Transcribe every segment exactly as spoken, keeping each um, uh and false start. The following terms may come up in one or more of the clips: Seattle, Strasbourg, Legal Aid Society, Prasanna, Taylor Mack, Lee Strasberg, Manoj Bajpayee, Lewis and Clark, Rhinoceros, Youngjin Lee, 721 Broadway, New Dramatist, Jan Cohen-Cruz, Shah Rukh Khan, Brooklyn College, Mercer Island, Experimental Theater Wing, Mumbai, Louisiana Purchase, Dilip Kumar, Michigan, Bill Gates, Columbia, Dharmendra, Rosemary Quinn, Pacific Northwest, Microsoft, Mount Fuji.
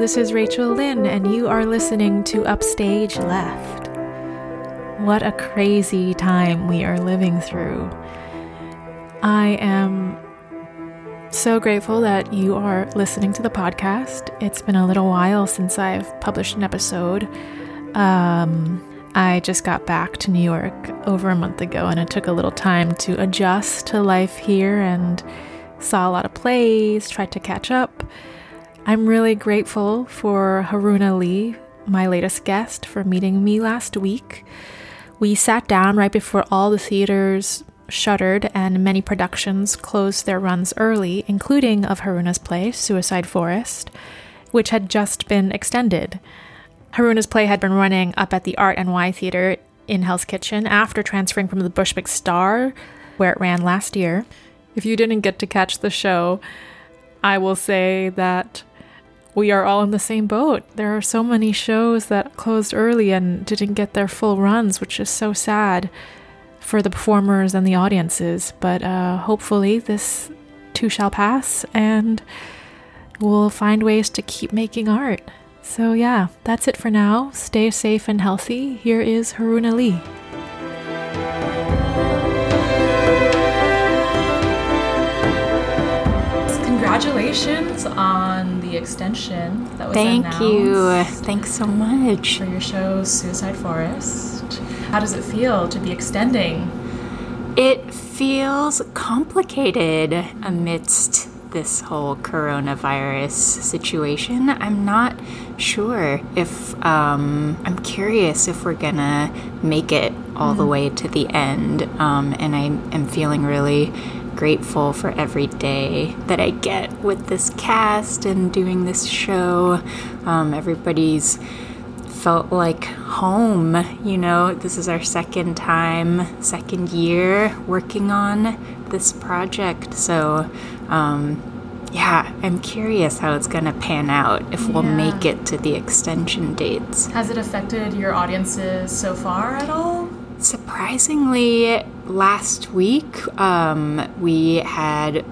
this is Rachel Lynn, and you are listening to Upstage Left. What a crazy time we are living through. I am so grateful that you are listening to the podcast. It's been a little while since I've published an episode. Um, I just got back to New York over a month ago, and it took a little time to adjust to life here and saw a lot of plays, tried to catch up. I'm really grateful for Haruna Lee, my latest guest, for meeting me last week. We sat down right before all the theaters shuttered and many productions closed their runs early, including of Haruna's play, Suicide Forest, which had just been extended. Haruna's play had been running up at the A R T N Y Theater in Hell's Kitchen after transferring from the Bushwick Star, where it ran last year. If you didn't get to catch the show, I will say that we are all in the same boat. There are so many shows that closed early and didn't get their full runs, which is so sad for the performers and the audiences. But uh, hopefully this too shall pass and we'll find ways to keep making art. So yeah, that's it for now. Stay safe and healthy. Here is Haruna Lee. Congratulations on the extension that was Thank announced. Thank you. Thanks so much. For your show, Suicide Forest. How does it feel to be extending? It feels complicated amidst this whole coronavirus situation. I'm not sure if, um, I'm curious if we're gonna make it all mm-hmm. the way to the end. Um, and I am feeling really grateful for every day that I get with this cast and doing this show. Um, everybody's felt like home, you know. This is our second time, second year working on this project. So, um, yeah, I'm curious how it's going to pan out, if yeah. we'll make it to the extension dates. Has it affected your audiences so far at all? Surprisingly, last week, um, we had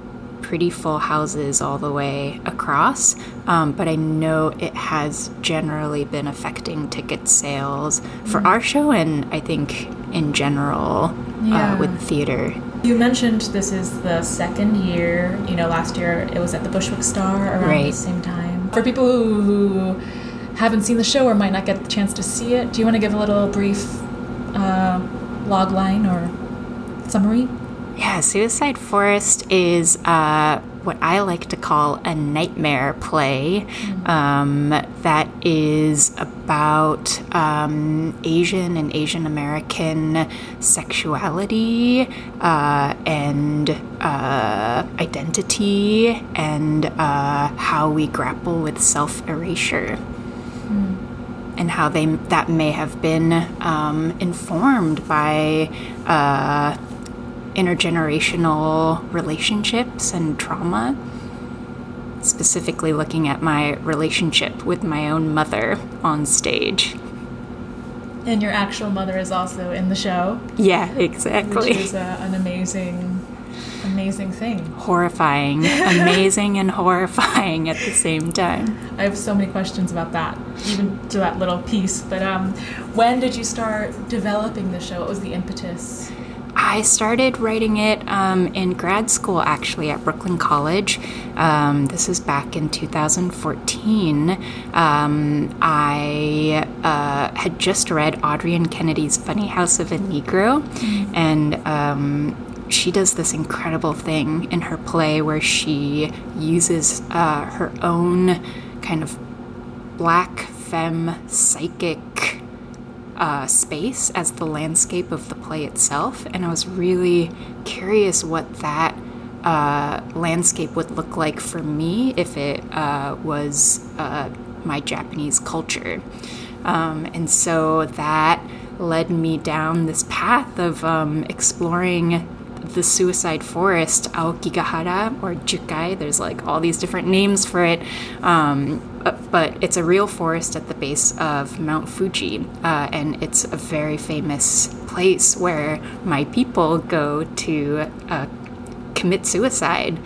pretty full houses all the way across, um, but I know it has generally been affecting ticket sales for mm-hmm. our show and I think in general yeah. uh, with theater. You mentioned this is the second year. You know, last year it was at the Bushwick Star around right. the same time. For people who haven't seen the show or might not get the chance to see it, do you want to give a little brief uh, log line or summary? Yeah, Suicide Forest is uh, what I like to call a nightmare play mm-hmm. um, that is about um, Asian and Asian American sexuality uh, and uh, identity and uh, how we grapple with self-erasure. Mm. And how they that may have been um, informed by uh, intergenerational relationships and trauma, specifically looking at my relationship with my own mother on stage. And your actual mother is also in the show. Yeah, exactly. Which is uh, an amazing, amazing thing. Horrifying. Amazing and horrifying at the same time. I have so many questions about that, even to that little piece. But um, when did you start developing the show? What was the impetus? I started writing it um, in grad school, actually, at Brooklyn College. Um, this is back in two thousand fourteen. Um, I uh, had just read Audrey and Kennedy's Funny House of a Negro, and um, she does this incredible thing in her play where she uses uh, her own kind of black femme psychic uh, space as the landscape of the play itself. And I was really curious what that uh, landscape would look like for me if it uh, was uh, my Japanese culture. Um, and so that led me down this path of um, exploring the Suicide Forest, Aokigahara, or Jukai. There's like all these different names for it, um, but it's a real forest at the base of Mount Fuji, uh, and it's a very famous place where my people go to uh, commit suicide,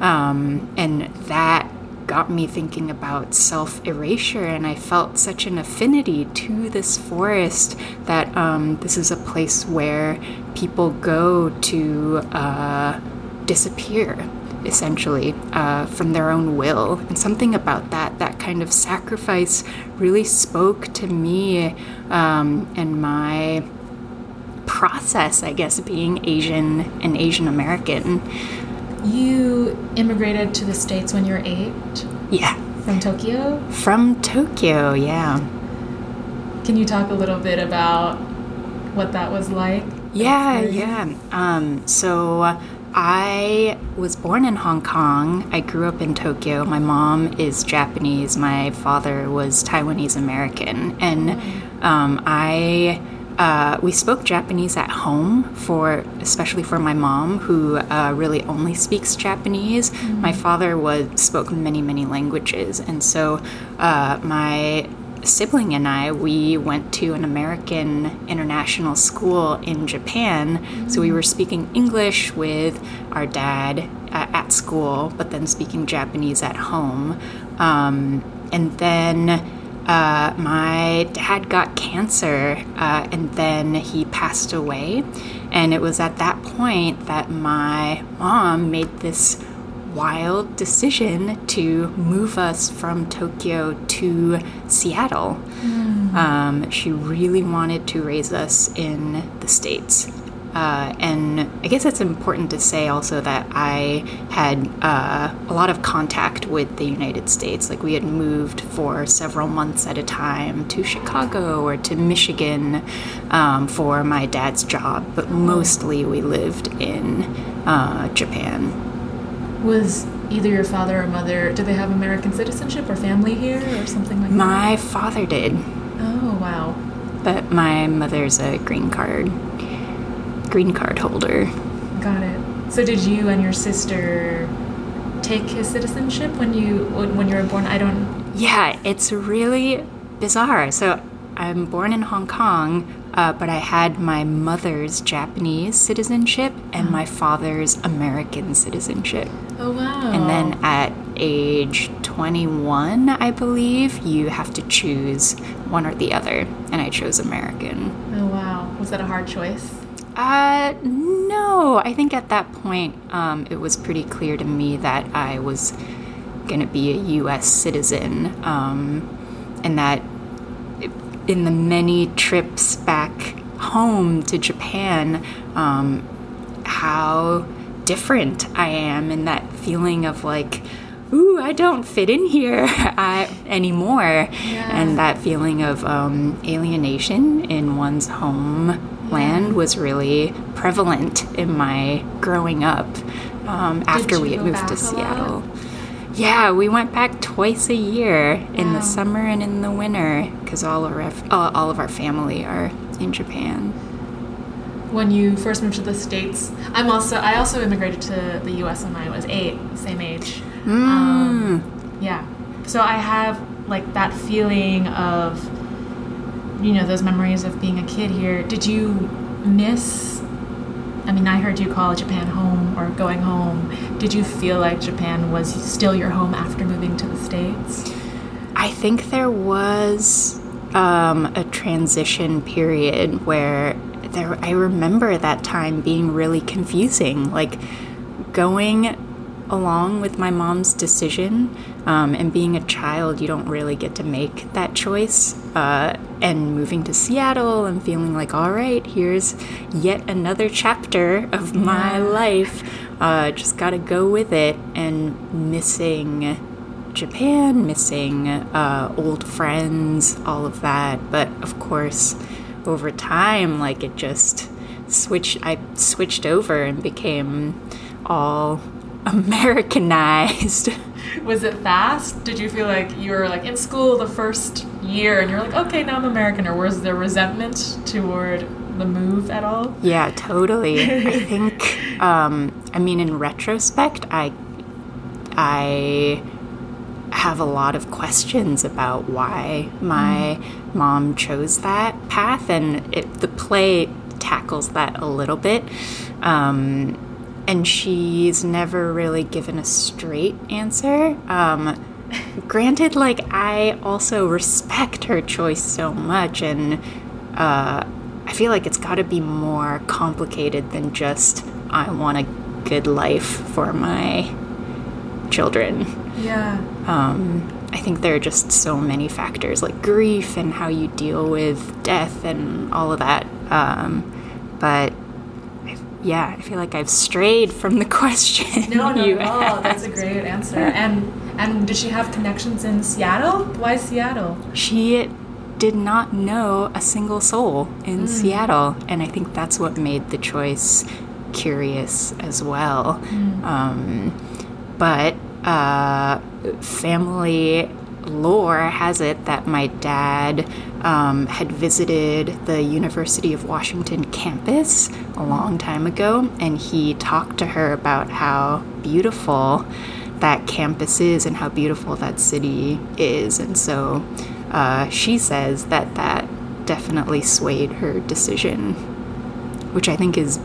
um, and that got me thinking about self-erasure, and I felt such an affinity to this forest that um, this is a place where people go to uh, disappear, essentially, uh, from their own will. And something about that, that kind of sacrifice, really spoke to me um, and my process, I guess, being Asian and Asian American. You immigrated to the States when you were eight? Yeah. From Tokyo? From Tokyo, yeah. Can you talk a little bit about what that was like? Yeah, yeah. Um, so I was born in Hong Kong. I grew up in Tokyo. My mom is Japanese. My father was Taiwanese American. And um, I... Uh, we spoke Japanese at home, for especially for my mom, who uh, really only speaks Japanese. Mm-hmm. My father was spoke many, many languages, and so uh, my sibling and I, we went to an American international school in Japan. Mm-hmm. So we were speaking English with our dad uh, at school, but then speaking Japanese at home, um, and then. Uh, my dad got cancer, uh, and then he passed away. And it was at that point that my mom made this wild decision to move us from Tokyo to Seattle. Mm. Um, she really wanted to raise us in the States. Uh, and I guess it's important to say also that I had uh, a lot of contact with the United States. Like, we had moved for several months at a time to Chicago or to Michigan um, for my dad's job, but mostly we lived in uh, Japan. Was either your father or mother, did they have American citizenship or family here or something like that? My father did. Oh, wow. But my mother's a green card. green card holder. Got it. So did you and your sister take his citizenship when you when you were born? I don't... Yeah, it's really bizarre. So I'm born in Hong Kong, uh, but I had my mother's Japanese citizenship and my father's American citizenship. Oh, wow. And then at age twenty-one, I believe, you have to choose one or the other, and I chose American. Oh, wow. Was that a hard choice? Uh, no. I think at that point, um, it was pretty clear to me that I was going to be a U S citizen, um, and that in the many trips back home to Japan, um, how different I am, and that feeling of like, ooh, I don't fit in here I, anymore, yeah. And that feeling of um, alienation in one's home land was really prevalent in my growing up um, after we had moved to Seattle. Yeah, we went back twice a year, wow. In the summer and in the winter, because all, uh, all of our family are in Japan. When you first moved to the States, I'm also I also immigrated to the U S when I was eight, same age. Mm. Um, yeah, so I have like that feeling of, you know, those memories of being a kid here. Did you miss, I mean, I heard you call Japan home or going home. Did you feel like Japan was still your home after moving to the States? I think there was um, a transition period where there, I remember that time being really confusing, like going along with my mom's decision, um, and being a child, you don't really get to make that choice. Uh, and moving to Seattle and feeling like, all right, here's yet another chapter of my life. Uh, just gotta go with it. And missing Japan, missing uh, old friends, all of that. But of course, over time, like it just switched. I switched over and became all Americanized. Was it fast? Did you feel like you were like in school the first year and you're like, okay, now I'm American? Or was there resentment toward the move at all? Yeah, totally. I think, um, I mean, in retrospect, I, I have a lot of questions about why my mm. mom chose that path, and it, the play tackles that a little bit. Um, And she's never really given a straight answer. Um, granted, like, I also respect her choice so much, and uh, I feel like it's got to be more complicated than just, I want a good life for my children. Yeah. Um, I think there are just so many factors, like grief and how you deal with death and all of that. Um, but yeah, I feel like I've strayed from the question. No, no, you no. Asked. That's a great answer. And and did she have connections in Seattle? Why Seattle? She did not know a single soul in mm. Seattle, and I think that's what made the choice curious as well. Mm. Um, but uh, family lore has it that my dad um, had visited the University of Washington campus a long time ago, and he talked to her about how beautiful that campus is and how beautiful that city is. And so uh, she says that that definitely swayed her decision, which I think is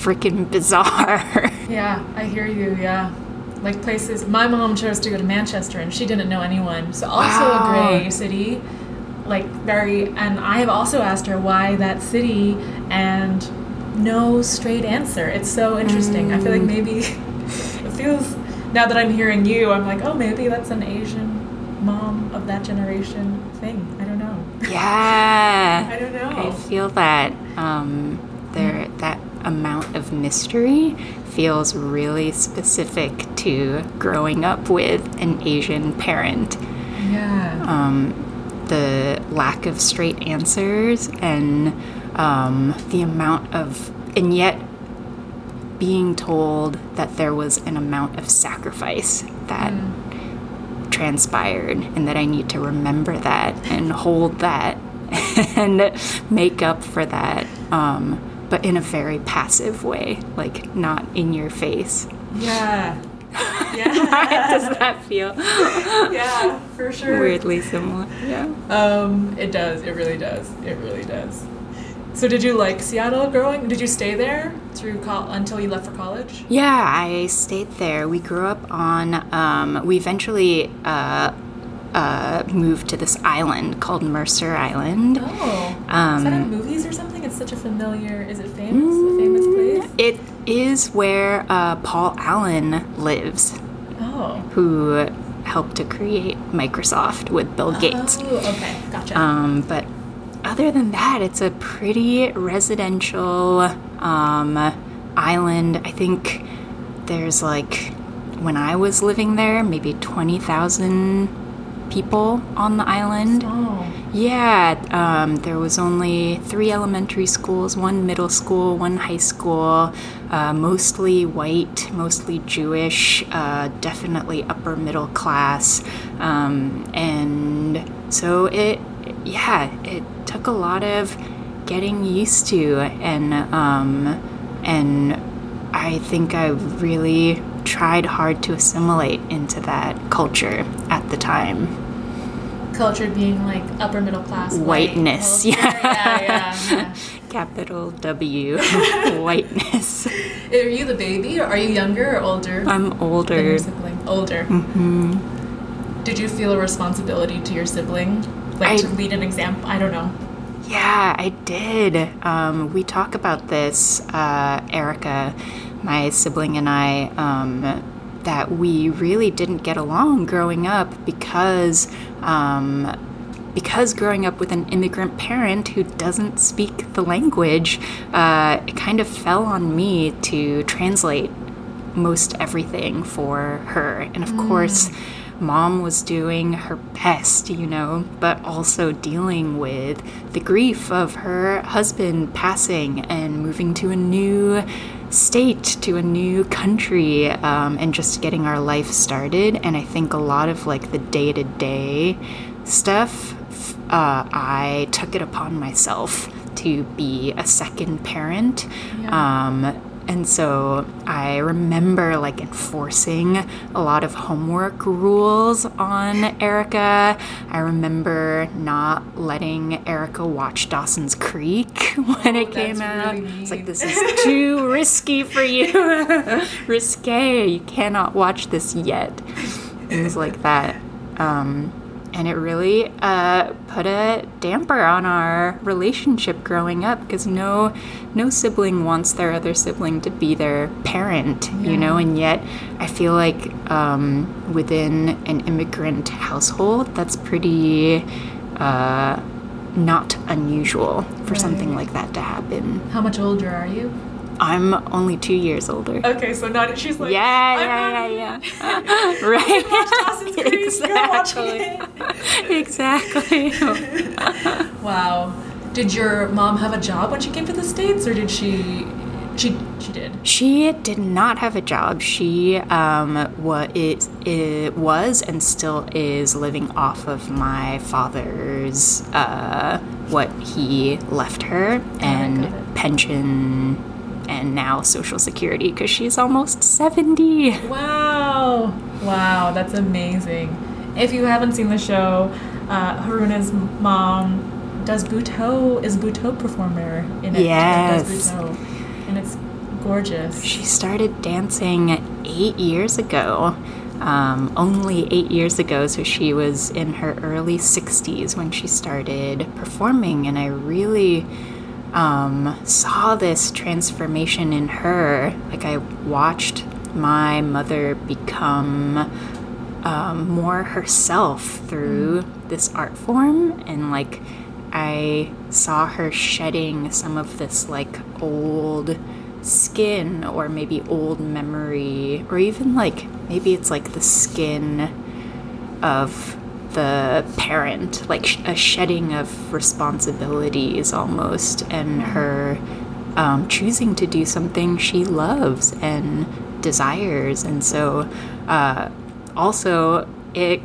freaking bizarre. Yeah, I hear you, yeah. Like places, my mom chose to go to Manchester and she didn't know anyone. So also wow. a gray city, like very, and I have also asked her why that city and no straight answer. It's so interesting. Mm. I feel like maybe it feels, now that I'm hearing you, I'm like, oh, maybe that's an Asian mom of that generation thing. I don't know. Yeah. I don't know. I feel that um, there, that amount of mystery feels really specific to growing up with an Asian parent. Yeah. Um, the lack of straight answers and um, the amount of, and yet being told that there was an amount of sacrifice that mm. transpired, and that I need to remember that and hold that and make up for that. Um, but in a very passive way, like not in your face. Yeah. Yeah. How does that feel? Yeah, for sure. Weirdly similar. Yeah. Um, it does. It really does. It really does. So did you like Seattle growing? Did you stay there through col- until you left for college? Yeah, I stayed there. We grew up on, um, we eventually uh, uh, moved to this island called Mercer Island. Oh. Um, Is that in movies or something? It's such a familiar, is it famous, mm, a famous place? It is where uh, Paul Allen lives, oh. who helped to create Microsoft with Bill Gates. Oh, okay, gotcha. Um, but other than that, it's a pretty residential um, island. I think there's like, when I was living there, maybe twenty thousand people on the island. Oh. Yeah, um, there was only three elementary schools, one middle school, one high school, uh, mostly white, mostly Jewish, uh, definitely upper middle class. Um, and so it, yeah, it took a lot of getting used to, and um, and I think I really tried hard to assimilate into that culture at the time. Culture being like upper middle class whiteness, white yeah. Yeah, yeah, yeah. Capital W whiteness. Are you the baby? Or are you younger or older? I'm older. Than your sibling, older. Mm-hmm. Did you feel a responsibility to your sibling, like I, to lead an example? I don't know. Yeah, I did. Um, we talk about this, uh, Erica, my sibling and I, um, that we really didn't get along growing up because um, because growing up with an immigrant parent who doesn't speak the language, uh, it kind of fell on me to translate most everything for her. And of mm. course, Mom was doing her best, you know, but also dealing with the grief of her husband passing and moving to a new state, to a new country, um, and just getting our life started. And I think a lot of like the day-to-day stuff, uh, I took it upon myself to be a second parent. Yeah. Um, and so I remember like enforcing a lot of homework rules on Erica. I remember not letting Erica watch Dawson's Creek when oh, it came out. Really it's like, this is too risky for you. Risque. You cannot watch this yet. things like that. Um, and it really uh, put a damper on our relationship growing up, because no no sibling wants their other sibling to be their parent, yeah. you know? And yet I feel like um, within an immigrant household, that's pretty uh, not unusual for right. something like that to happen. How much older are you? I'm only two years older. Okay, so not she's like yeah, yeah, yeah, yeah, yeah. right. Watch exactly. Exactly. Wow. Did your mom have a job when she came to the States, or did she? She she did. She did not have a job. She um what it it was and still is living off of my father's uh what he left her oh, and pension. And now Social Security, because she's almost seventy. Wow. Wow, that's amazing. If you haven't seen the show, uh, Haruna's mom does Butoh, is Butoh performer in it. Yes. Does Butoh. And it's gorgeous. She started dancing eight years ago. Um, only eight years ago, so she was in her early sixties when she started performing, and I really... Um, saw this transformation in her. Like, I watched my mother become um, more herself through mm. this art form, and like I saw her shedding some of this like old skin, or maybe old memory, or even like maybe it's like the skin of the parent, like sh- a shedding of responsibilities almost, and her um, choosing to do something she loves and desires. And so uh, also it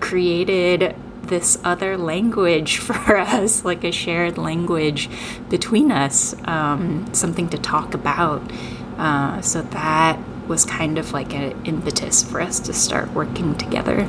created this other language for us, like a shared language between us, um, something to talk about. Uh, so that was kind of like an impetus for us to start working together.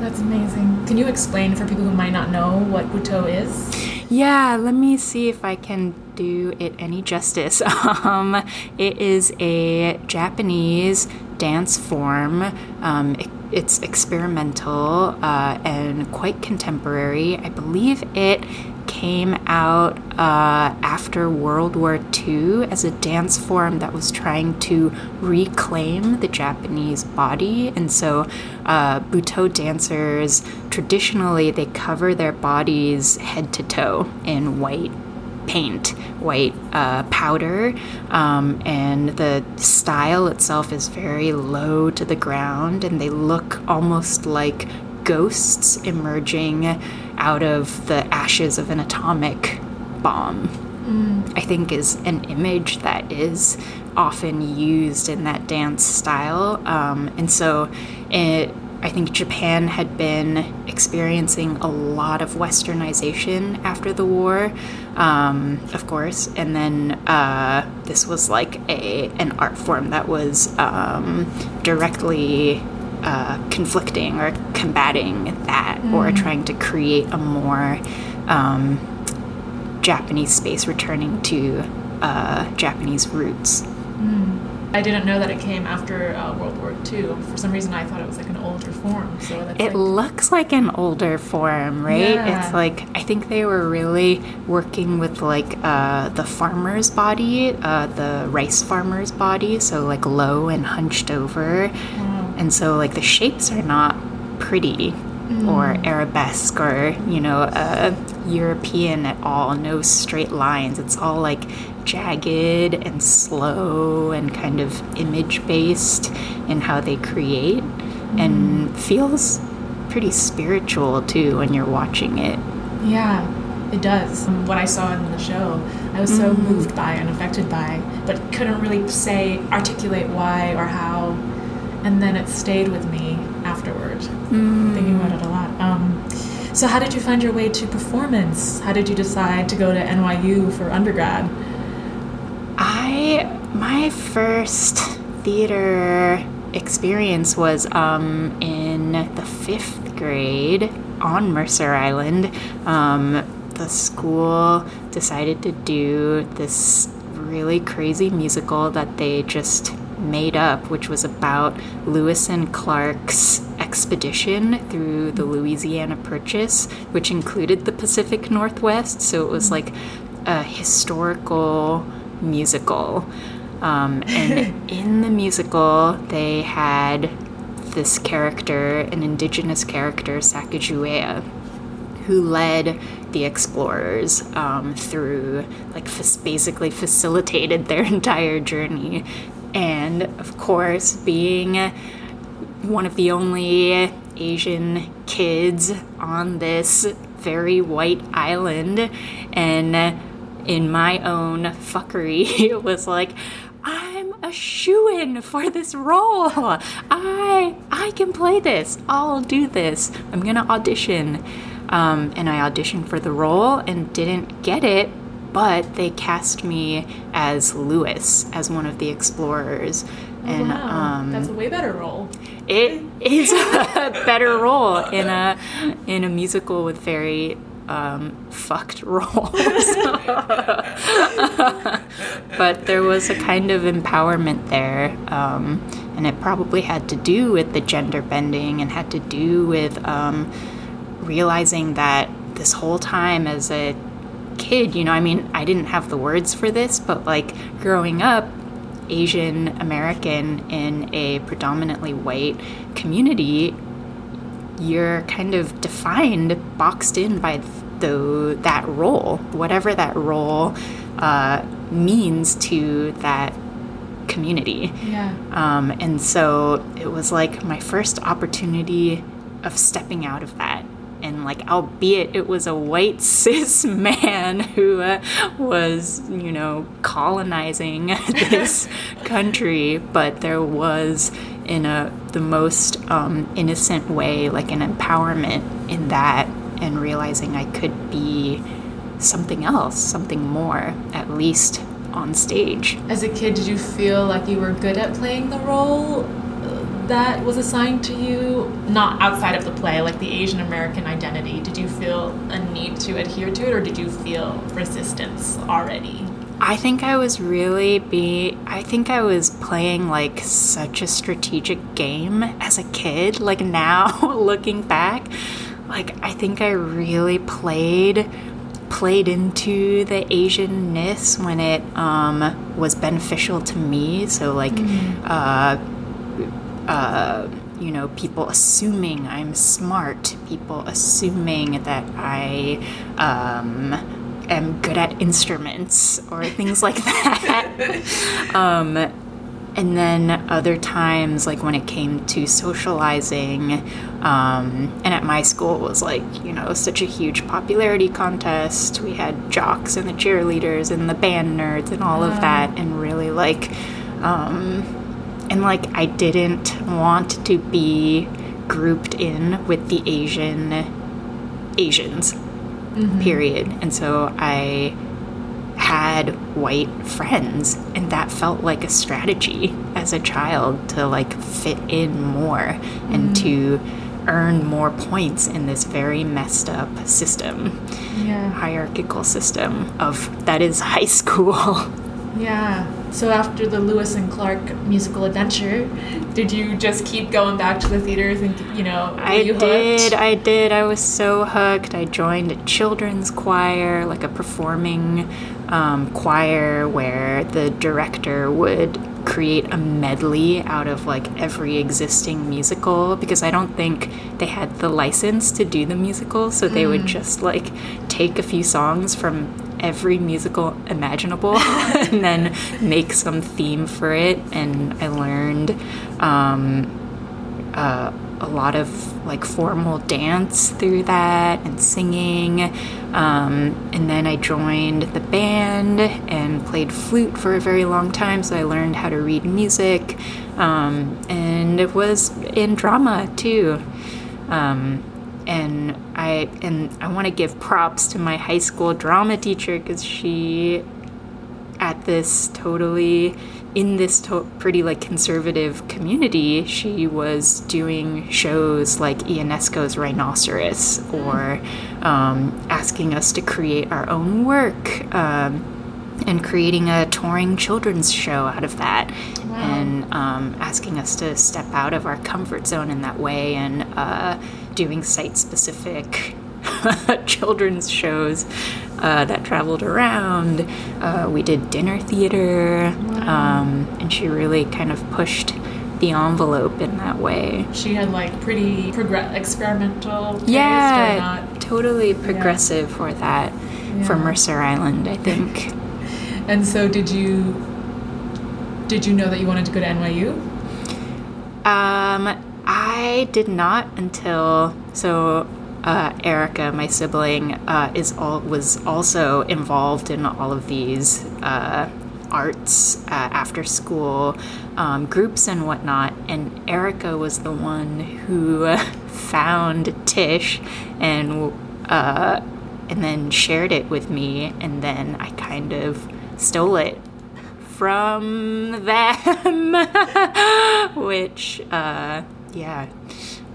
That's amazing. Can you explain for people who might not know what Butoh is? Yeah, let me see if I can do it any justice. Um, it is a Japanese dance form. Um, it, it's experimental uh, and quite contemporary. I believe it came out uh, after World War Two as a dance form that was trying to reclaim the Japanese body. And so uh, Butoh dancers, traditionally, they cover their bodies head to toe in white paint, white uh, powder, um, and the style itself is very low to the ground, and they look almost like ghosts emerging out of the ashes of an atomic bomb, mm. I think is an image that is often used in that dance style. Um, and so it, I think Japan had been experiencing a lot of westernization after the war, um, of course. And then uh, this was like a an art form that was um, directly... Uh, conflicting or combating that, mm. or trying to create a more um, Japanese space, returning to uh, Japanese roots. Mm. I didn't know that it came after uh, World War Two. For some reason, I thought it was like an older form. So that's it like... looks like an older form, right? Yeah. It's like I think they were really working with like uh, the farmer's body, uh, the rice farmer's body, so like low and hunched over. Mm. And so, like, the shapes are not pretty mm. or arabesque or, you know, uh, European at all. No straight lines. It's all, like, jagged and slow and kind of image-based in how they create. Mm. And feels pretty spiritual, too, when you're watching it. Yeah, it does. What I saw in the show, I was mm. so moved by and affected by, but couldn't really say, articulate why or how. And then it stayed with me afterward, mm. thinking about it a lot. Um, so how did you find your way to performance? How did you decide to go to N Y U for undergrad? I, my first theater experience was um, in the fifth grade on Mercer Island. Um, the school decided to do this really crazy musical that they just made up, which was about Lewis and Clark's expedition through the Louisiana Purchase, which included the Pacific Northwest. So it was like a historical musical. Um, and in the musical, they had this character, an indigenous character, Sacagawea, who led the explorers um, through, like, basically facilitated their entire journey. And, of course, being one of the only Asian kids on this very white island, and in my own fuckery, it was like, I'm a shoo-in for this role. I I can play this. I'll do this. I'm gonna audition. Um, and I auditioned for the role and didn't get it, but they cast me as Lewis, as one of the explorers. And wow, um, that's a way better role. It is a better role in a in a musical with very um, fucked roles. But there was a kind of empowerment there, um, and it probably had to do with the gender bending and had to do with um, realizing that this whole time as a kid, you know, I mean, I didn't have the words for this, but like growing up Asian American in a predominantly white community, you're kind of defined, boxed in by the, that role, whatever that role uh, means to that community. Yeah. Um, and so it was like my first opportunity of stepping out of that. And, like, albeit it was a white cis man who uh, was, you know, colonizing this country, but there was, in a the most um, innocent way, like an empowerment in that, and realizing I could be something else, something more, at least on stage. As a kid, did you feel like you were good at playing the role that was assigned to you, not outside of the play, like the Asian American identity? Did you feel a need to adhere to it, or did you feel resistance already? I think I was really be. I think I was playing like such a strategic game as a kid. Like now, looking back, like I think I really played played into the Asian-ness when it um, was beneficial to me. So like. Mm-hmm. Uh, Uh, you know, people assuming I'm smart, people assuming that I um, am good at instruments or things like that. Um, and then other times, like when it came to socializing, um, and at my school it was like, you know, such a huge popularity contest. We had jocks and the cheerleaders and the band nerds and all of that, and really like... Um, And, like, I didn't want to be grouped in with the Asian Asians, mm-hmm. period. And so I had white friends, and that felt like a strategy as a child to, like, fit in more mm-hmm. and to earn more points in this very messed up system, yeah. hierarchical system of that is high school. Yeah. So after the Lewis and Clark musical adventure, did you just keep going back to the theaters and, you know, were you hooked? I did, I did. I was so hooked. I joined a children's choir, like a performing um, choir where the director would create a medley out of, like, every existing musical, because I don't think they had the license to do the musical, so they mm. would just, like, take a few songs from every musical imaginable and then make some theme for it. And I learned um, uh, a lot of, like, formal dance through that and singing. Um, and then I joined the band and played flute for a very long time, so I learned how to read music. Um, and it was in drama, too. Um, and I and I want to give props to my high school drama teacher, because she, at this totally, in this to- pretty, like, conservative community, she was doing shows like Ionesco's Rhinoceros, or um, asking us to create our own work, um, and creating a touring children's show out of that. Wow. And um, asking us to step out of our comfort zone in that way, and uh, doing site-specific children's shows uh, that traveled around. Uh, we did dinner theater, wow. um, and she really kind of pushed the envelope in that way. She had like pretty prog- experimental taste, yeah, or not? Totally progressive, yeah. for that, yeah. for Mercer Island, I think. And so did you did you know that you wanted to go to N Y U? Um, I did not until so uh, Erica, my sibling, uh, is all was also involved in all of these uh, arts uh, after school um, groups and whatnot, and Erica was the one who uh, found Tisch and uh, and then shared it with me, and then I kind of stole it from them, which uh, yeah,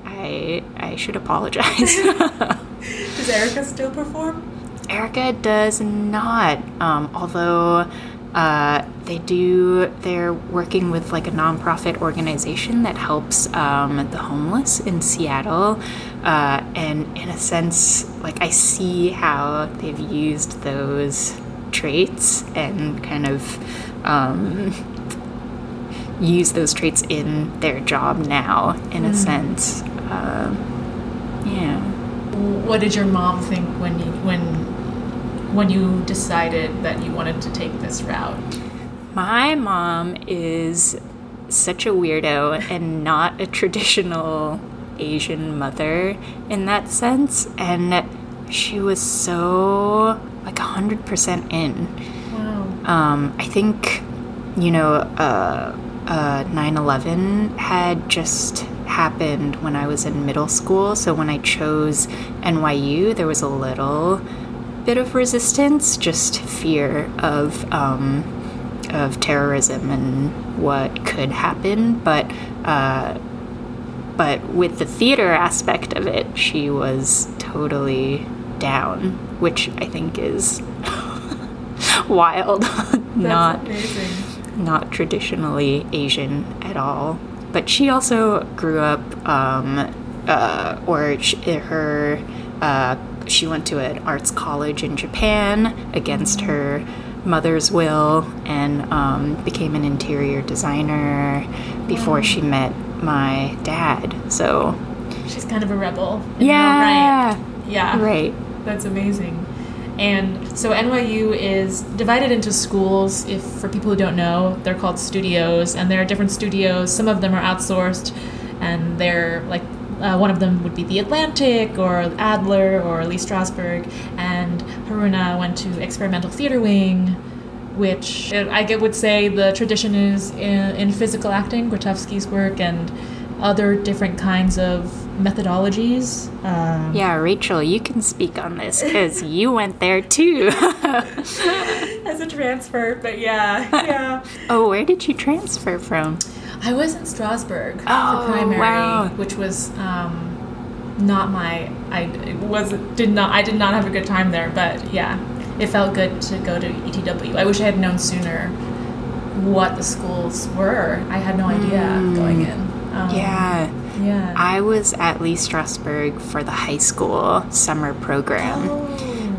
I I should apologize. Does Erica still perform? Erica does not, um, although Uh, they do, they're working with like a nonprofit organization that helps um, the homeless in Seattle. Uh, and in a sense, like I see how they've used those traits and kind of um, use those traits in their job now, in mm. a sense. Um, yeah. What did your mom think when you, when when you decided that you wanted to take this route? My mom is such a weirdo and not a traditional Asian mother in that sense, and she was so like one hundred percent in. Wow. Um, I think, you know, uh, uh, nine eleven had just happened when I was in middle school, so when I chose N Y U, there was a little bit of resistance, just fear of um, of terrorism and what could happen, but uh, but with the theater aspect of it, she was totally down, which I think is wild. That's not amazing. Not traditionally Asian at all. But she also grew up, um, uh, or she, her. Uh, She went to an arts college in Japan against her mother's will, and um, became an interior designer before she met my dad. So she's kind of a rebel. Yeah, right. Yeah, right. That's amazing. And so N Y U is divided into schools. If for people who don't know, they're called studios, and there are different studios. Some of them are outsourced, and they're like. Uh, one of them would be the Atlantic or Adler or Lee Strasberg, and Haruna went to Experimental Theater Wing, which I would say the tradition is in, in physical acting, Grotowski's work, and other different kinds of methodologies. Um, yeah, Rachel, you can speak on this because you went there too. As a transfer, but yeah, yeah. Oh, where did you transfer from? I was in Strasbourg oh, for primary, wow. which was um, not my. I it was did not. I did not have a good time there, but yeah, it felt good to go to E T W. I wish I had known sooner what the schools were. I had no idea mm. going in. Um, yeah, yeah. I was at Lee Strasberg for the high school summer program. Oh.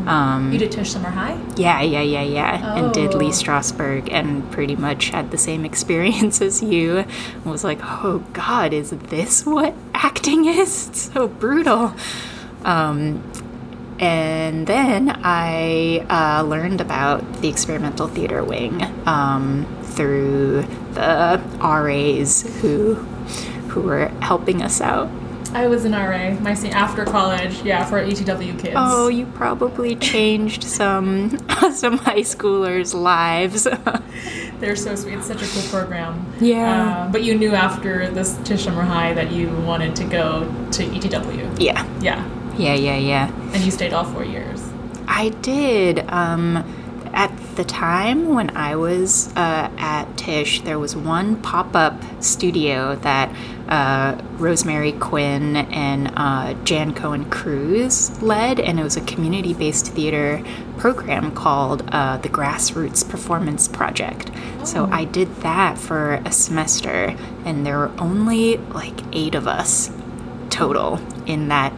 Um, you did Tisch Summer High? Yeah, yeah, yeah, yeah. Oh. And did Lee Strasberg, and pretty much had the same experience as you. And was like, oh God, is this what acting is? It's so brutal. Um, and then I uh, learned about the Experimental Theater Wing um, through the R As who who were helping us out. I was an R A my se- after college, yeah, for E T W kids. Oh, you probably changed some some high schoolers' lives. They're so sweet. It's such a cool program. Yeah. Uh, but you knew after this Tisch Summer High that you wanted to go to E T W. Yeah. Yeah. Yeah, yeah, yeah. And you stayed all four years. I did. Um, At the time when I was uh, at Tisch, there was one pop-up studio that uh, Rosemary Quinn and uh, Jan Cohen-Cruz led, and it was a community-based theater program called uh, the Grassroots Performance Project. Oh. So I did that for a semester, and there were only like eight of us total in that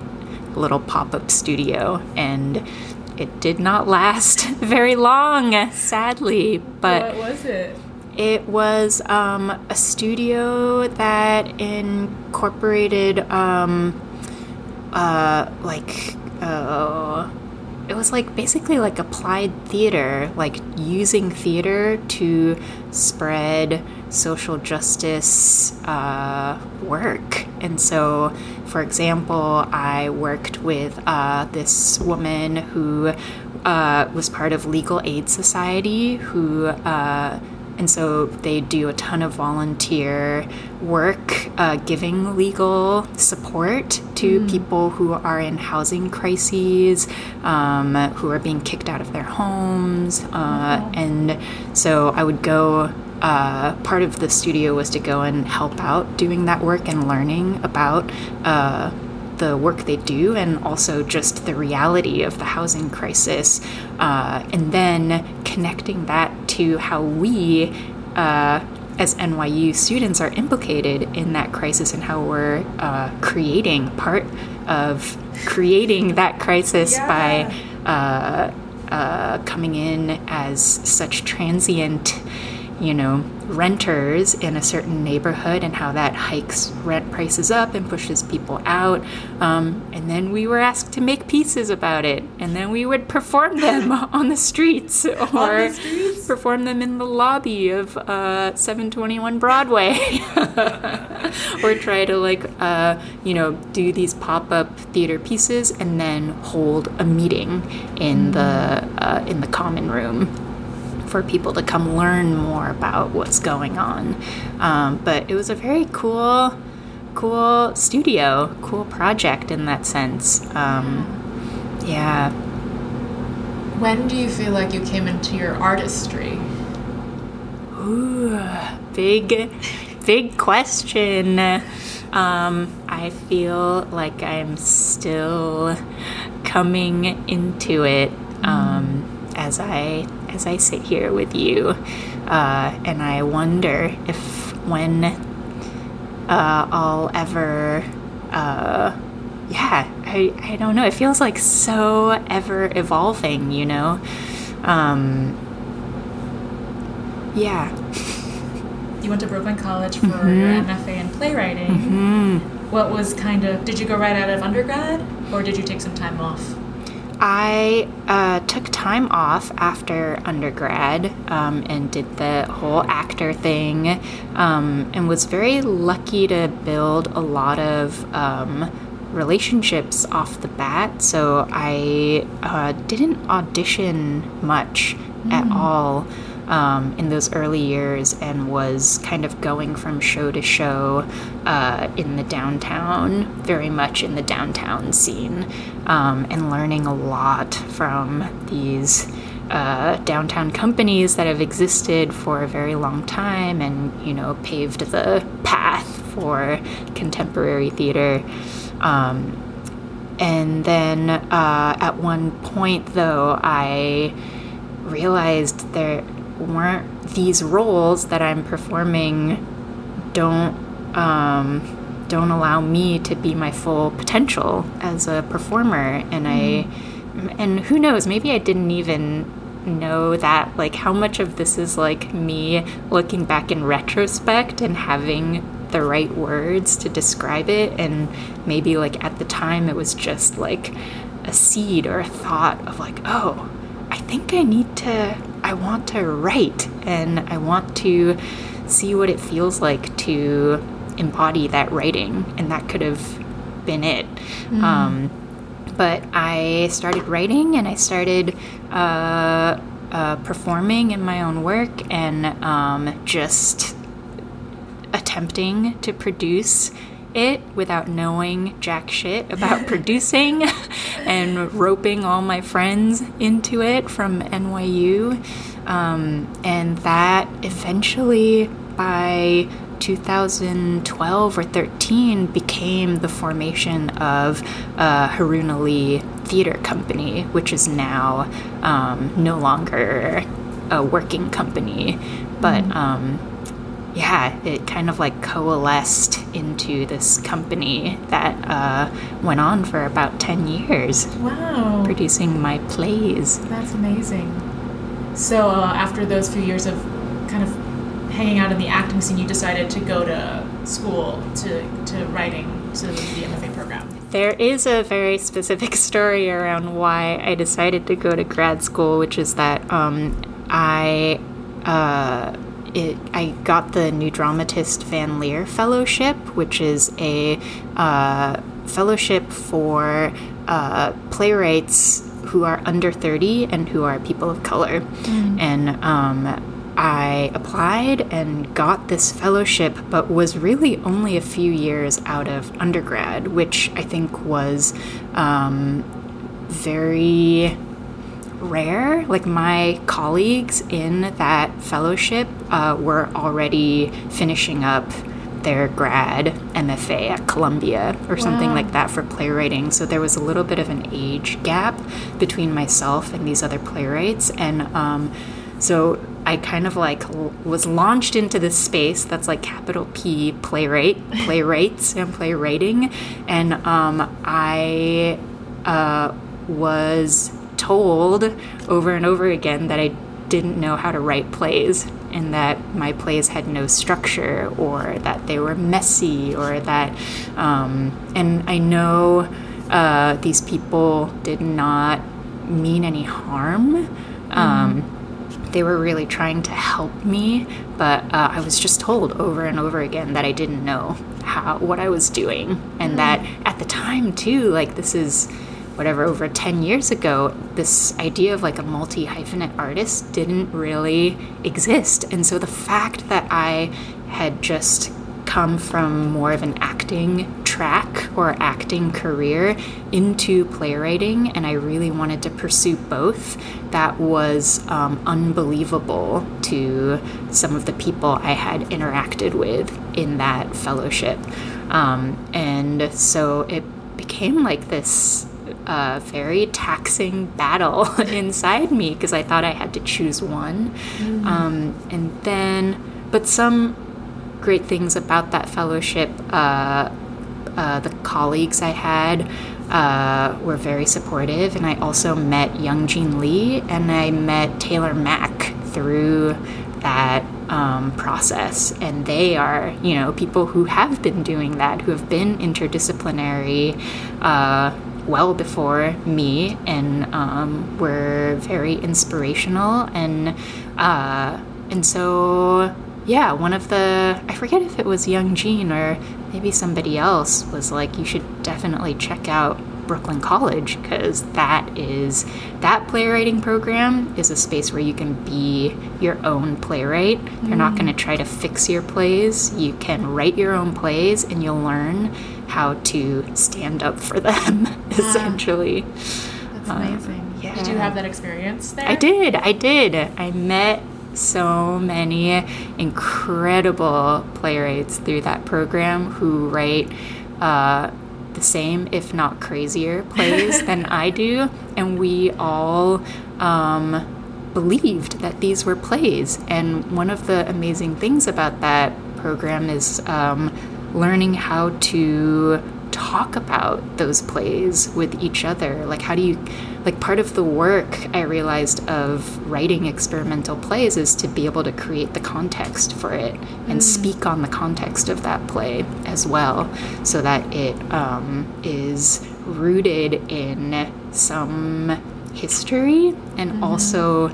little pop-up studio, and it did not last very long, sadly. But what was it? It was um, a studio that incorporated um, uh, like uh, it was like basically like applied theater, like using theater to spread social justice uh, work. And so, for example, I worked with uh, this woman who uh, was part of Legal Aid Society, who uh, and so they do a ton of volunteer work uh, giving legal support to mm. people who are in housing crises, um, who are being kicked out of their homes. Uh, wow. And so I would go... Uh, part of the studio was to go and help out doing that work and learning about uh, the work they do and also just the reality of the housing crisis, uh, and then connecting that to how we uh, as N Y U students are implicated in that crisis and how we're uh, creating part of creating that crisis yeah. by uh, uh, coming in as such transient, you know, renters in a certain neighborhood, and how that hikes rent prices up and pushes people out. Um, and then we were asked to make pieces about it, and then we would perform them on the streets or the streets? perform them in the lobby of uh, seven twenty-one Broadway or try to like, uh, you know, do these pop-up theater pieces and then hold a meeting in the, uh, in the common room for people to come learn more about what's going on. Um, but it was a very cool, cool studio, cool project in that sense. Um, yeah. When do you feel like you came into your artistry? Ooh, big, big question. Um, I feel like I'm still coming into it um, as I... as I sit here with you, uh, and I wonder if when uh, I'll ever, uh, yeah, I, I don't know. It feels like so ever evolving, you know? Um, yeah. You went to Brooklyn College for mm-hmm. your M F A in playwriting. Mm-hmm. What was kind of, did you go right out of undergrad, or did you take some time off? I uh, took time off after undergrad um, and did the whole actor thing, um, and was very lucky to build a lot of um, relationships off the bat. So I uh, didn't audition much mm. at all um, in those early years, and was kind of going from show to show uh, in the downtown, very much in the downtown scene. Um, and learning a lot from these uh, downtown companies that have existed for a very long time and, you know, paved the path for contemporary theater. Um, and then uh, at one point, though, I realized there weren't these roles that I'm performing don't... Um, don't allow me to be my full potential as a performer, and I and who knows, maybe I didn't even know that, like, how much of this is like me looking back in retrospect and having the right words to describe it, and maybe like at the time it was just like a seed or a thought of like, oh, I think I need to I want to write, and I want to see what it feels like to embody that writing, and that could have been it. Mm. Um, but I started writing, and I started uh, uh, performing in my own work, and um, just attempting to produce it without knowing jack shit about producing and roping all my friends into it from N Y U. Um, and that eventually by two thousand twelve or thirteen became the formation of uh, Haruna Lee Theater Company, which is now um, no longer a working company. But um, yeah, it kind of like coalesced into this company that uh, went on for about ten years. Wow. Producing my plays. That's amazing. So uh, after those few years of kind of hanging out in the acting scene, you decided to go to school to to writing, to the M F A program. There is a very specific story around why I decided to go to grad school, which is that um, I uh, it, I got the New Dramatist Van Leer Fellowship, which is a uh, fellowship for uh, playwrights who are under thirty and who are people of color. Mm. And um I applied and got this fellowship, but was really only a few years out of undergrad, which I think was um, very rare. Like, my colleagues in that fellowship uh, were already finishing up their grad M F A at Columbia or something wow. like that for playwriting. So there was a little bit of an age gap between myself and these other playwrights. And um, so... I kind of like was launched into this space that's like capital P playwright, playwrights and playwriting. And um, I uh, was told over and over again that I didn't know how to write plays, and that my plays had no structure, or that they were messy, or that um, and I know uh, these people did not mean any harm. Mm. Um They were really trying to help me, but uh, I was just told over and over again that I didn't know how what I was doing. And that at the time, too, like this is whatever, over ten years ago, this idea of like a multi-hyphenate artist didn't really exist. And so the fact that I had just come from more of an acting track or acting career into playwriting, and I really wanted to pursue both, that was um, unbelievable to some of the people I had interacted with in that fellowship. Um, and so it became like this uh, very taxing battle inside me, because I thought I had to choose one. Mm-hmm. Um, and then, but some great things about that fellowship. Uh, uh, the colleagues I had uh, were very supportive, and I also met Youngjin Lee, and I met Taylor Mack through that um, process. And they are, you know, people who have been doing that, who have been interdisciplinary uh, well before me, and um, were very inspirational. And uh, and so. Yeah, one of the, I forget if it was Youngjin or maybe somebody else, was like, you should definitely check out Brooklyn College, because that is, that playwriting program is a space where you can be your own playwright. Mm. They're not going to try to fix your plays. You can write your own plays, and you'll learn how to stand up for them, yeah. essentially. That's um, amazing. Yeah. Did you have that experience there? I did. I did. I met so many incredible playwrights through that program who write uh, the same, if not crazier, plays than I do. And we all um, believed that these were plays. And one of the amazing things about that program is um, learning how to talk about those plays with each other. Like, how do you... Like, part of the work I realized of writing experimental plays is to be able to create the context for it and mm. speak on the context of that play as well, so that it um, is rooted in some history, and mm-hmm. also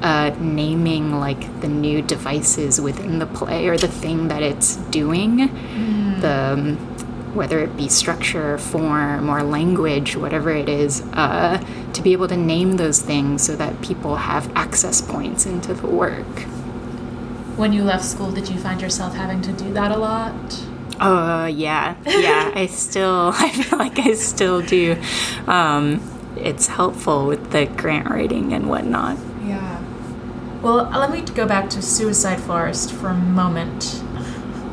uh, naming, like, the new devices within the play or the thing that it's doing, mm. the whether it be structure, form, or language, whatever it is, uh, to be able to name those things so that people have access points into the work. When you left school, did you find yourself having to do that a lot? Uh, yeah, yeah. I still, I feel like I still do. Um, it's helpful with the grant writing and whatnot. Yeah. Well, let me go back to Suicide Forest for a moment.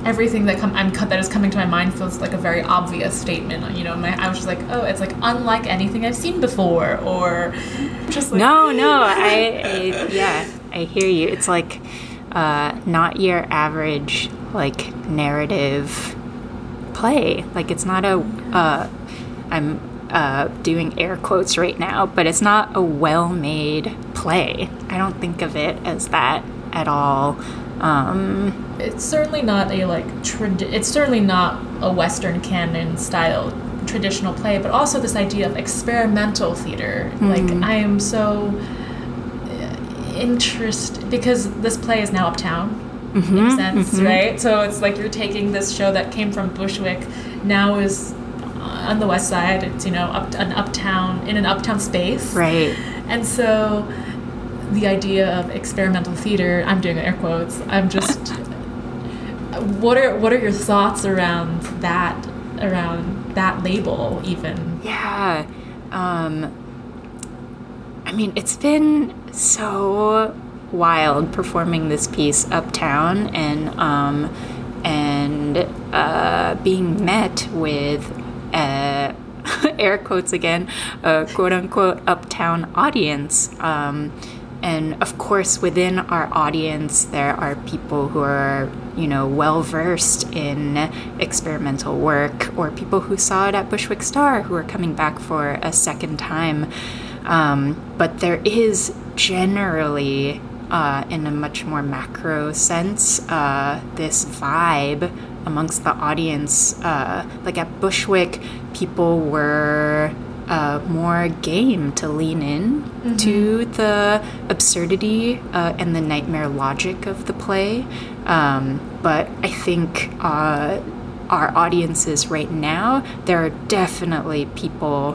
Everything that com- I'm that is coming to my mind feels like a very obvious statement. You know, my, I was just like, oh, it's like unlike anything I've seen before, or just like... No, no, I, I yeah, I hear you. It's like uh, not your average, like, narrative play. Like, it's not a, uh, I'm uh, doing air quotes right now, but it's not a well-made play. I don't think of it as that at all. Um, it's certainly not a like trad- it's certainly not a Western canon style traditional play, but also this idea of experimental theater. Mm-hmm. Like, I am so interested because this play is now uptown. Mm-hmm, makes sense, mm-hmm. right? So it's like you're taking this show that came from Bushwick, now is on the West Side. It's, you know, up an uptown in an uptown space, right? And so the idea of experimental theater, I'm doing air quotes, I'm just what are what are your thoughts around that around that label even? Yeah. Um I mean, it's been so wild performing this piece uptown and um and uh being met with uh air quotes again, a quote unquote uptown audience. Um And, of course, within our audience, there are people who are, you know, well-versed in experimental work, or people who saw it at Bushwick Star who are coming back for a second time. Um, but there is generally, uh, in a much more macro sense, uh, this vibe amongst the audience. Uh, like at Bushwick, people were... Uh, more game to lean in mm-hmm. to the absurdity uh, and the nightmare logic of the play. Um, but I think uh, our audiences right now, there are definitely people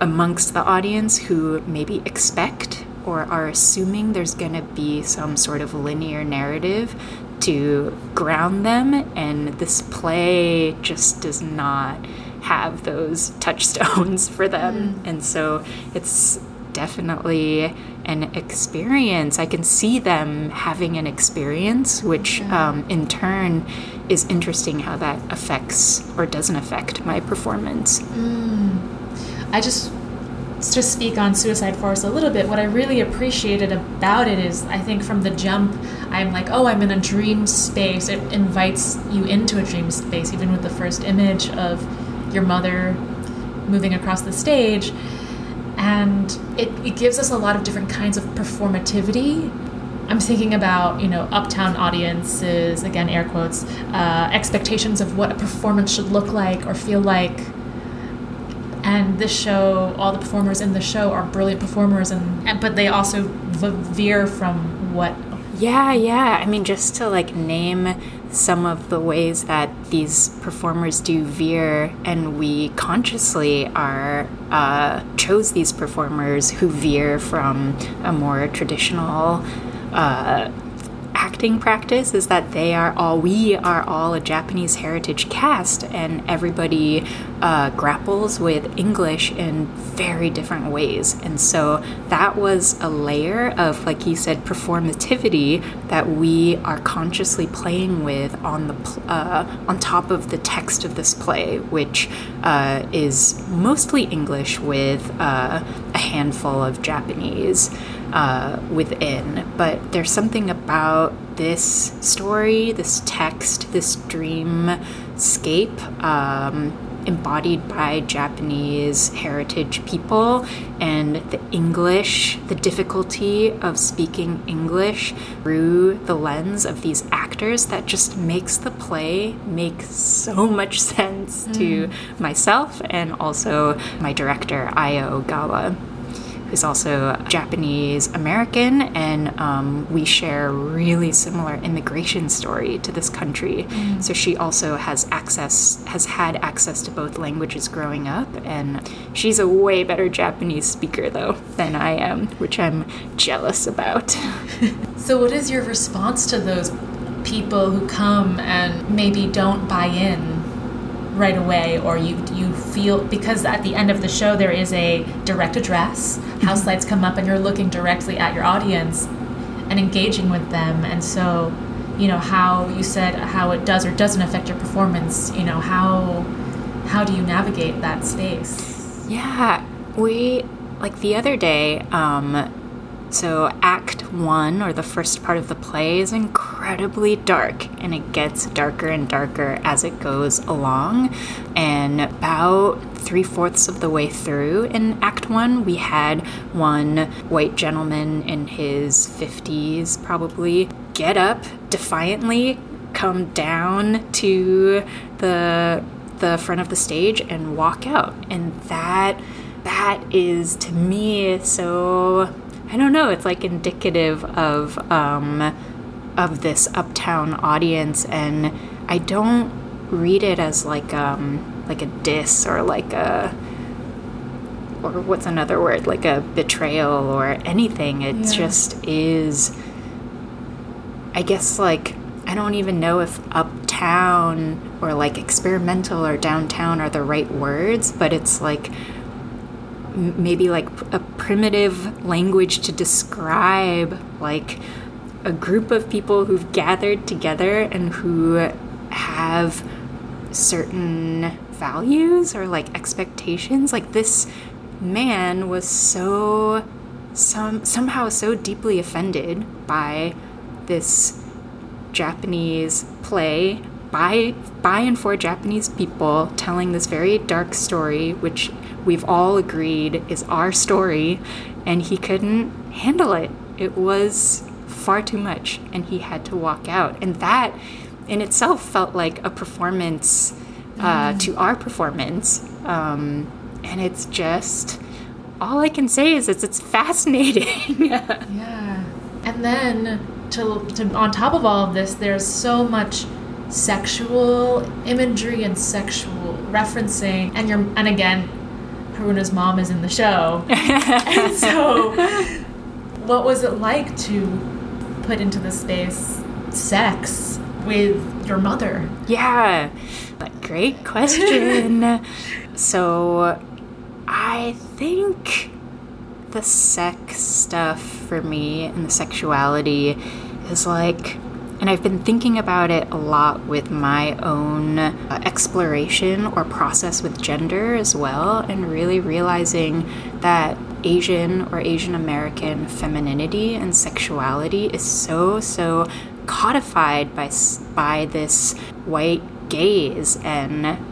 amongst the audience who maybe expect or are assuming there's going to be some sort of linear narrative to ground them, and this play just does not have those touchstones for them. Mm. And so it's definitely an experience. I can see them having an experience, which mm. um, in turn is interesting how that affects or doesn't affect my performance. Mm. I just, to speak on Suicide Forest a little bit, what I really appreciated about it is, I think from the jump, I'm like, oh, I'm in a dream space. It invites you into a dream space, even with the first image of your mother moving across the stage, and it, it gives us a lot of different kinds of performativity. I'm thinking about, you know, uptown audiences, again, air quotes, uh, expectations of what a performance should look like or feel like, and this show, all the performers in the show are brilliant performers, and, and but they also veer from what... Yeah, yeah, I mean, just to, like, name some of the ways that these performers do veer, and we consciously are uh, chose these performers who veer from a more traditional uh, acting practice, is that they are all, we are all a Japanese heritage cast, and everybody uh, grapples with English in very different ways. And so that was a layer of, like you said, performativity that we are consciously playing with on the pl- uh, on top of the text of this play, which uh, is mostly English with uh, a handful of Japanese Uh, within. But there's something about this story, this text, this dreamscape um, embodied by Japanese heritage people, and the English, the difficulty of speaking English through the lens of these actors, that just makes the play make so much sense mm. to myself and also my director, Aya Ogawa, is also Japanese-American, and um, we share a really similar immigration story to this country. Mm. So she also has access, has had access to both languages growing up, and she's a way better Japanese speaker, though, than I am, which I'm jealous about. So what is your response to those people who come and maybe don't buy in right away, or you you feel, because at the end of the show there is a direct address, house lights come up, and you're looking directly at your audience and engaging with them. And so, you know, how you said how it does or doesn't affect your performance, you know, how how do you navigate that space? Yeah, we, like the other day, um, so act one, or the first part of the play, is incredibly dark, and it gets darker and darker as it goes along. And about three-fourths of the way through in act one, we had one white gentleman in his fifties probably get up defiantly, come down to the the front of the stage and walk out. And that that is, to me, so, I don't know, it's like indicative of um, of this uptown audience, and I don't read it as like um, like a diss or like a, or what's another word, like a betrayal or anything. It yeah. just is, I guess, like, I don't even know if uptown or like experimental or downtown are the right words, but it's like maybe like a primitive language to describe like a group of people who've gathered together and who have certain values or like expectations. Like, this man was so some somehow so deeply offended by this Japanese play by by and for Japanese people telling this very dark story, which we've all agreed is our story, and he couldn't handle it. It was far too much, and he had to walk out. And that in itself felt like a performance uh, mm. to our performance. Um, and it's just, all I can say is it's, it's fascinating. Yeah. And then to, to on top of all of this, there's so much sexual imagery and sexual referencing. And you're, and again, Haruna's mom is in the show. And so what was it like to put into the space sex with your mother? Yeah, great question. So I think the sex stuff for me and the sexuality is like, and I've been thinking about it a lot with my own uh, exploration or process with gender as well, and really realizing that Asian or Asian American femininity and sexuality is so, so codified by, by this white gaze and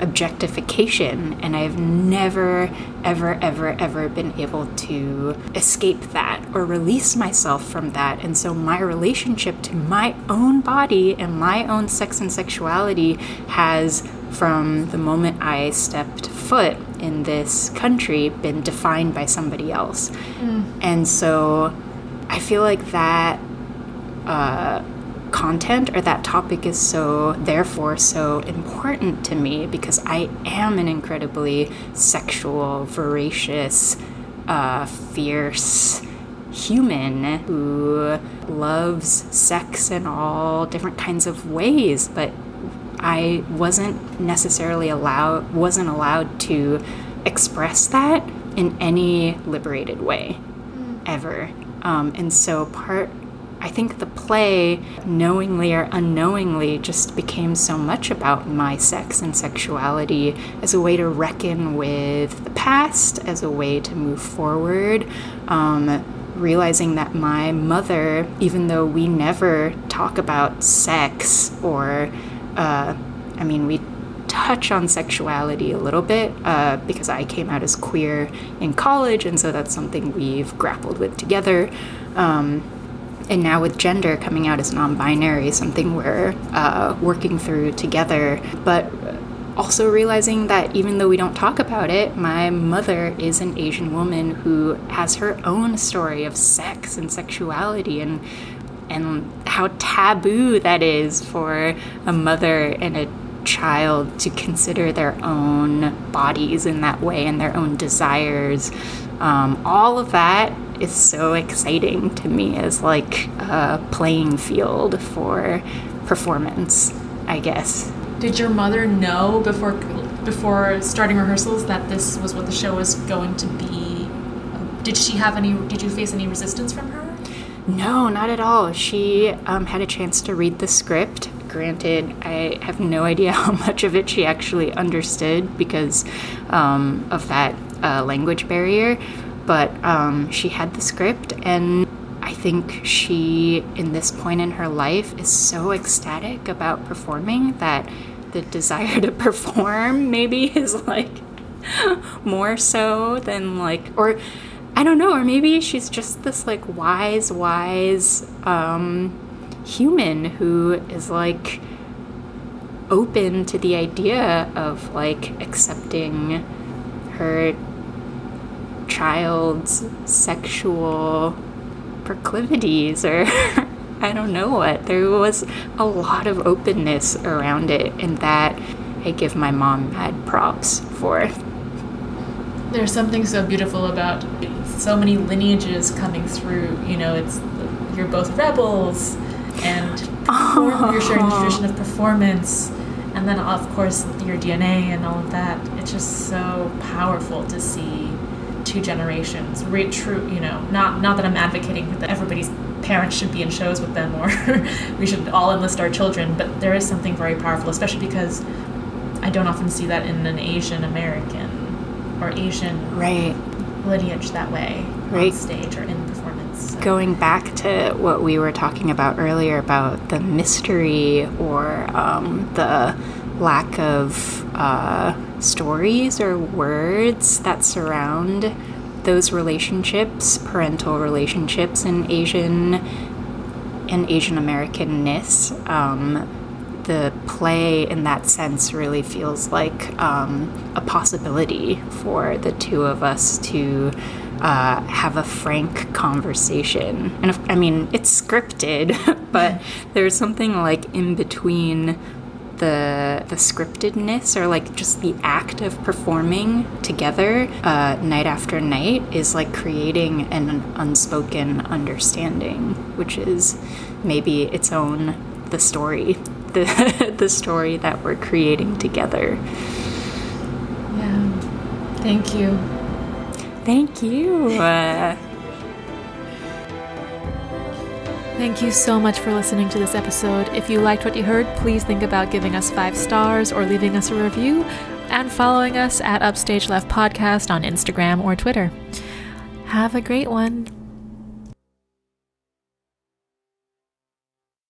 objectification. And I've never, ever, ever, ever been able to escape that or release myself from that. And so my relationship to my own body and my own sex and sexuality has, from the moment I stepped foot in this country, been defined by somebody else. Mm. And so I feel like that uh content or that topic is so, therefore, so important to me, because I am an incredibly sexual, voracious, uh, fierce human who loves sex in all different kinds of ways, but I wasn't necessarily allowed, wasn't allowed to express that in any liberated way, mm. ever. Um, and so part I think the play, knowingly or unknowingly, just became so much about my sex and sexuality as a way to reckon with the past, as a way to move forward. Um, realizing that my mother, even though we never talk about sex or, uh, I mean, we touch on sexuality a little bit uh, because I came out as queer in college, and so that's something we've grappled with together. Um, And now with gender, coming out as non-binary, something we're uh, working through together. But also realizing that even though we don't talk about it, my mother is an Asian woman who has her own story of sex and sexuality, and and how taboo that is for a mother and a child to consider their own bodies in that way and their own desires. Um, all of that is so exciting to me as like a playing field for performance, I guess. Did your mother know before before starting rehearsals that this was what the show was going to be? Did she have any? Did you face any resistance from her? No, not at all. She um, had a chance to read the script. Granted, I have no idea how much of it she actually understood because um, of that uh, language barrier, but um, she had the script, and I think she, in this point in her life, is so ecstatic about performing that the desire to perform maybe is, like, more so than, like, or... I don't know, or maybe she's just this, like, wise, wise um, human who is, like, open to the idea of, like, accepting her child's sexual proclivities or I don't know what. There was a lot of openness around it, and that I give my mom mad props for. There's something so beautiful about so many lineages coming through. You know, it's you're both rebels, and oh. you're sharing the tradition of performance, and then of course your D N A and all of that. It's just so powerful to see two generations. Re- true, you know, not not that I'm advocating that everybody's parents should be in shows with them, or we should all enlist our children, but there is something very powerful, especially because I don't often see that in an Asian American. Or Asian right. lineage that way right. on stage or in performance. So. Going back to what we were talking about earlier about the mystery or um, the lack of uh, stories or words that surround those relationships, parental relationships in Asian and Asian Americanness, um, the play in that sense really feels like um, a possibility for the two of us to uh, have a frank conversation. And if, I mean, it's scripted, but there's something like in between the the scriptedness or like just the act of performing together uh, night after night is like creating an unspoken understanding, which is maybe its own the story. The, the story that we're creating together. Yeah. Thank you. Thank you. Uh... Thank you so much for listening to this episode. If you liked what you heard, please think about giving us five stars or leaving us a review and following us at Upstage Left Podcast on Instagram or Twitter. Have a great one.